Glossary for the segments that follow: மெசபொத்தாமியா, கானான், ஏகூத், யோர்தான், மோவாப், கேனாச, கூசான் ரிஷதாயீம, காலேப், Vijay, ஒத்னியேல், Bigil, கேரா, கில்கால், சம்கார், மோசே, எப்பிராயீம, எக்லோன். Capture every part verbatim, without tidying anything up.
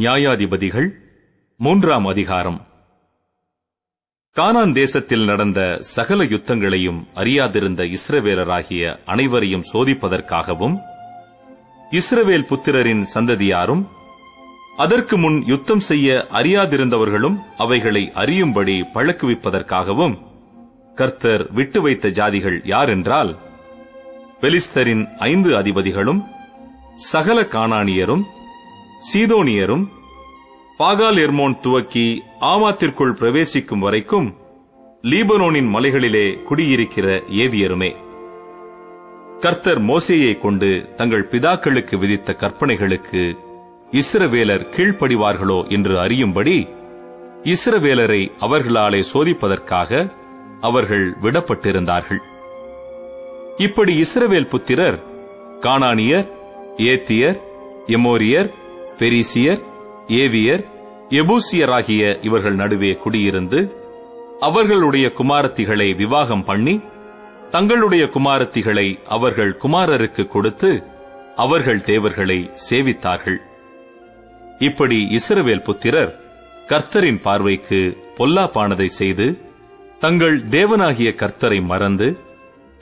நியாயாதிபதிகள் மூன்றாம் அதிகாரம். கானான் தேசத்தில் நடந்த சகல யுத்தங்களையும் அறியாதிருந்த இஸ்ரவேலராகிய அனைவரையும் சோதிப்பதற்காகவும், இஸ்ரவேல் புத்திரரின் சந்ததியாரும் அதற்கு முன் யுத்தம் செய்ய அறியாதிருந்தவர்களும் அவைகளை அறியும்படி பழக்குவிப்பதற்காகவும் கர்த்தர் விட்டு வைத்த ஜாதிகள் யார் என்றால், பெலிஸ்தரின் ஐந்து அதிபதிகளும் சகல கானானியரும் சீதோனியரும் பாகால் எர்மோன் துவக்கி ஆமாத்திற்குள் பிரவேசிக்கும் வரைக்கும் லீபனோனின் மலைகளிலே குடியிருக்கிற ஏவியருமே. கர்த்தர் மோசேயை கொண்டு தங்கள் பிதாக்களுக்கு விதித்த கற்பனைகளுக்கு இஸ்ரவேலர் கீழ்ப்படிவார்களோ என்று அறியும்படி இஸ்ரவேலரை அவர்களாலே சோதிப்பதற்காக அவர்கள் விடப்பட்டிருந்தார்கள். இப்படி இஸ்ரவேல் புத்திரர் கானானியர், ஏத்தியர், எமோரியர், பெரிசியர், ஏவியர், எபூசியராகிய இவர்கள் நடுவே குடியிருந்து அவர்களுடைய குமாரத்திகளை விவாகம் பண்ணி தங்களுடைய குமாரத்திகளை அவர்கள் குமாரருக்கு கொடுத்து அவர்கள் தேவர்களை சேவித்தார்கள். இப்படி இஸ்ரவேல் புத்திரர் கர்த்தரின் பார்வைக்கு பொல்லாப்பானதை செய்து தங்கள் தேவனாகிய கர்த்தரை மறந்து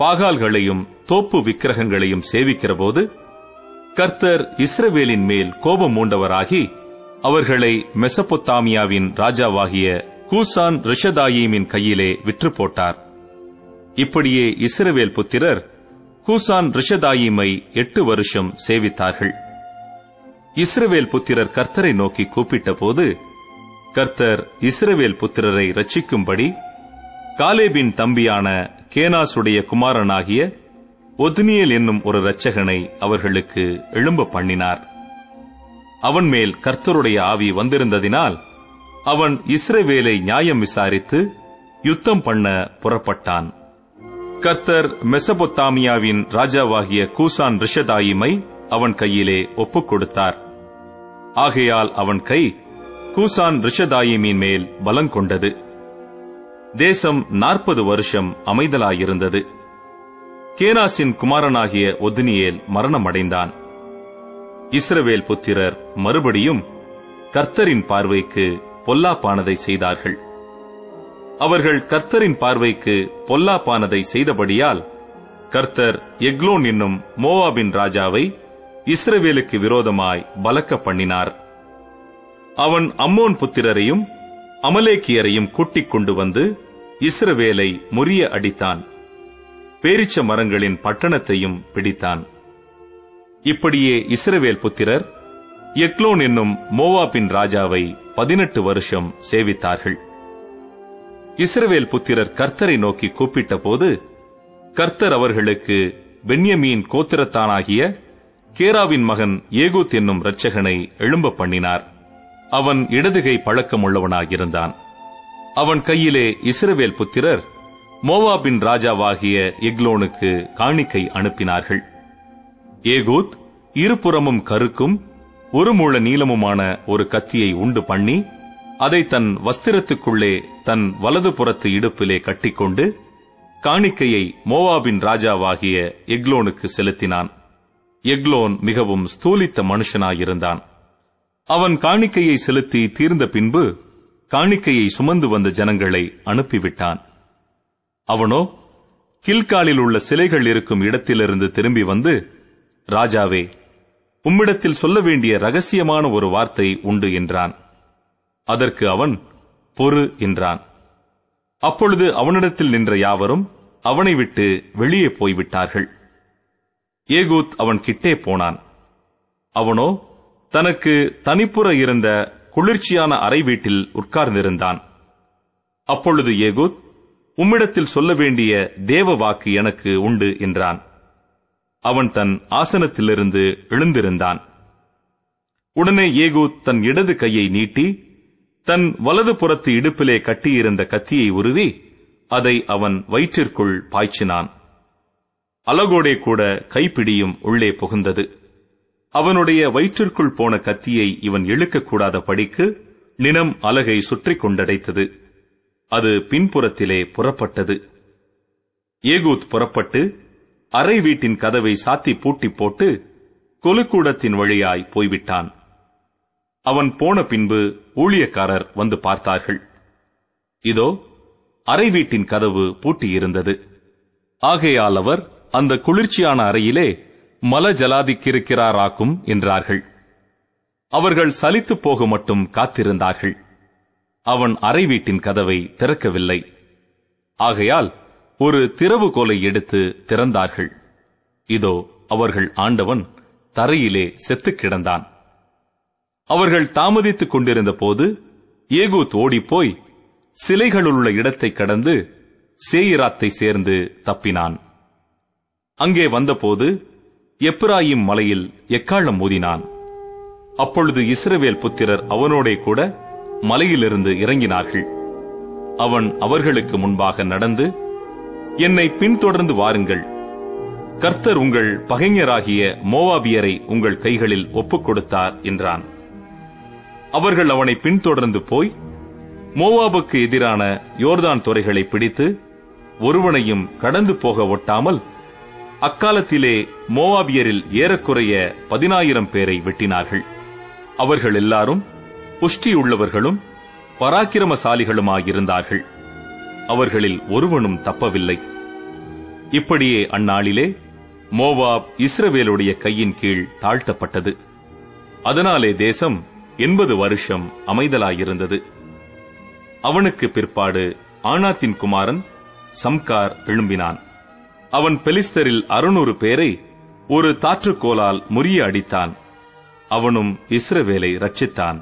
பாகால்களையும் தோப்பு விக்கிரகங்களையும் சேவிக்கிறபோது கர்த்தர் இஸ்ரவேலின் மேல் கோபம் மூண்டவராகி அவர்களை மெசபொத்தாமியாவின் ராஜாவாகிய கூசான் ரிஷதாயீமின் கையிலே விற்று போட்டார். இப்படியே இஸ்ரவேல் புத்திரர் கூசான் ரிஷதாயீமை எட்டு வருஷம் சேவித்தார்கள். இஸ்ரவேல் புத்திரர் கர்த்தரை நோக்கி கூப்பிட்ட போது கர்த்தர் இஸ்ரவேல் புத்திரரை ரட்சிக்கும்படி காலேபின் தம்பியான கேனாசுடைய குமாரனாகிய ஒத்னியேல் என்னும் ஒரு இரட்சகனை அவர்களுக்கு எழும்ப பண்ணினார். அவன் மேல் கர்த்தருடைய ஆவி வந்திருந்ததினால் அவன் இஸ்ரவேலை நியாயம் விசாரித்து யுத்தம் பண்ண புறப்பட்டான். கர்த்தர் மெசபொத்தாமியாவின் ராஜாவாகிய கூசான் ரிஷதாயீமை அவன் கையிலே ஒப்புக் கொடுத்தார். ஆகையால் அவன் கை கூசான் ரிஷதாயீமின் மேல் பலங்கொண்டது. தேசம் நாற்பது வருஷம் அமைதலாயிருந்தது. கேனாசின் குமாரனாகிய ஒத்னியேல் மரணமடைந்தான். இஸ்ரவேல் புத்திரர் மறுபடியும் கர்த்தரின் பார்வைக்கு பொல்லாப்பானதை செய்தார்கள். அவர்கள் கர்த்தரின் பார்வைக்கு பொல்லாப்பானதை செய்தபடியால் கர்த்தர் எக்லோன் என்னும் மோவாபின் ராஜாவை இஸ்ரவேலுக்கு விரோதமாய் பலக்க பண்ணினார். அவன் அம்மோன் புத்திரரையும் அமலேக்கியரையும் கூட்டிக் கொண்டு வந்து இஸ்ரவேலை முறிய அடித்தான். பேரிச்ச மரங்களின் பட்டணத்தையும் பிடித்தான். இப்படியே இஸ்ரவேல் புத்திரர் எக்லோன் என்னும் மோவாபின் ராஜாவை பதினெட்டு வருஷம் சேவித்தார்கள். இஸ்ரவேல் புத்திரர் கர்த்தரை நோக்கி கூப்பிட்ட போது கர்த்தர் அவர்களுக்கு பென்யமீன் கோத்திரத்தானாகிய கேராவின் மகன் ஏகூத் என்னும் இரட்சகனை எழும்ப பண்ணினார். அவன் இடதுகை பழக்கமுள்ளவனாயிருந்தான். அவன் கையிலே இஸ்ரவேல் புத்திரர் மோவாபின் ராஜாவாகிய எக்லோனுக்கு காணிக்கை அனுப்பினார்கள். ஏகூத் இருபுறமும் கருக்கும் ஒரு மூல நீளமுமான ஒரு கத்தியை உண்டு பண்ணி அதை தன் வஸ்திரத்துக்குள்ளே தன் வலதுபுறத்து இடுப்பிலே கட்டிக்கொண்டு காணிக்கையை மோவாபின் ராஜாவாகிய எக்லோனுக்கு செலுத்தினான். எக்லோன் மிகவும் ஸ்தூலித்த மனுஷனாயிருந்தான். அவன் காணிக்கையை செலுத்தி தீர்ந்த பின்பு காணிக்கையை சுமந்து வந்த ஜனங்களை அனுப்பிவிட்டான். அவனோ கில்காலில் உள்ள சிலைகள் இருக்கும் இடத்திலிருந்து திரும்பி வந்து, ராஜாவே, உம்மிடத்தில் சொல்ல வேண்டிய ரகசியமான ஒரு வார்த்தை உண்டு என்றான். அதற்கு அவன், பொறு என்றான். அப்பொழுது அவனிடத்தில் நின்ற யாவரும் அவனை விட்டு வெளியே போய்விட்டார்கள். ஏகூத் அவன் கிட்டே போனான். அவனோ தனக்கு தனிப்புற இருந்த குளிர்ச்சியான அறை வீட்டில் உட்கார்ந்திருந்தான். அப்பொழுது ஏகூத், உம்மிடத்தில் சொல்ல வேண்டிய தேவ வாக்கு எனக்கு உண்டு என்றான். அவன் தன் ஆசனத்திலிருந்து எழுந்திருந்தான். உடனே ஏகூத் தன் இடது கையை நீட்டி தன் வலது புறத்து இடுப்பிலே கட்டியிருந்த கத்தியை உருவி அதை அவன் வயிற்றிற்குள் பாய்ச்சினான். அலகோடே கூட கைப்பிடியும் உள்ளே புகுந்தது. அவனுடைய வயிற்றிற்குள் போன கத்தியை இவன் இழுக்கக்கூடாத படிக்கு நினம் அலகை சுற்றி கொண்டடைத்தது. அது பின்புறத்திலே புறப்பட்டது. ஏகூத் புறப்பட்டு அறை வீட்டின் கதவை சாத்தி பூட்டி போட்டு கொலுக்கூடத்தின் வழியாய் போய்விட்டான். அவன் போன பின்பு ஊழியக்காரர் வந்து பார்த்தார்கள். இதோ, அறை வீட்டின் கதவு பூட்டியிருந்தது. ஆகையால் அவர் அந்த குளிர்ச்சியான அறையிலே மல ஜலாதிக்கிருக்கிறாராக்கும் என்றார்கள். அவர்கள் சலித்து போக மட்டும் காத்திருந்தார்கள். அவன் அறை வீட்டின் கதவை திறக்கவில்லை. ஆகையால் ஒரு திறவுகோலை எடுத்து திறந்தார்கள். இதோ, அவர்கள் ஆண்டவன் தரையிலே செத்து கிடந்தான். அவர்கள் தாமதித்துக் கொண்டிருந்த போது ஏகூத் ஓடிப்போய் சிலைகளுள்ள இடத்தை கடந்து சேயிராத்தை சேர்ந்து தப்பினான். அங்கே வந்தபோது எப்பிராயீம் மலையில் எக்காளம் ஊதினான். அப்பொழுது இஸ்ரவேல் புத்திரர் அவனோடே கூட மலையிலிருந்து இறங்கினார்கள். அவன் அவர்களுக்கு முன்பாக நடந்து, என்னை பின்தொடர்ந்து வாருங்கள், கர்த்தர் உங்கள் பகைஞராகிய மோவாபியரை உங்கள் கைகளில் ஒப்புக் கொடுத்தார் என்றான். அவர்கள் அவனை பின்தொடர்ந்து போய் மோவாபுக்கு எதிரான யோர்தான் துறைகளை பிடித்து ஒருவனையும் கடந்து போக ஒட்டாமல் அக்காலத்திலே மோவாபியரில் ஏறக்குறைய பதினாயிரம் பேரை வெட்டினார்கள். அவர்கள் எல்லாரும் புஷ்டியுள்ளவர்களும் பராக்கிரமசாலிகளுமாயிருந்தார்கள். அவர்களில் ஒருவனும் தப்பவில்லை. இப்படியே அந்நாளிலே மோவாப் இஸ்ரவேலுடைய கையின் கீழ் தாழ்த்தப்பட்டது. அதனாலே தேசம் எண்பது வருஷம் அமைதலாயிருந்தது. அவனுக்கு பிற்பாடு ஆனாத்தின் குமாரன் சம்கார் எழும்பினான். அவன் பெலிஸ்தரில் அறுநூறு பேரை ஒரு தாற்றுக்கோலால் முறிய அடித்தான். அவனும் இஸ்ரவேலை ரட்சித்தான்.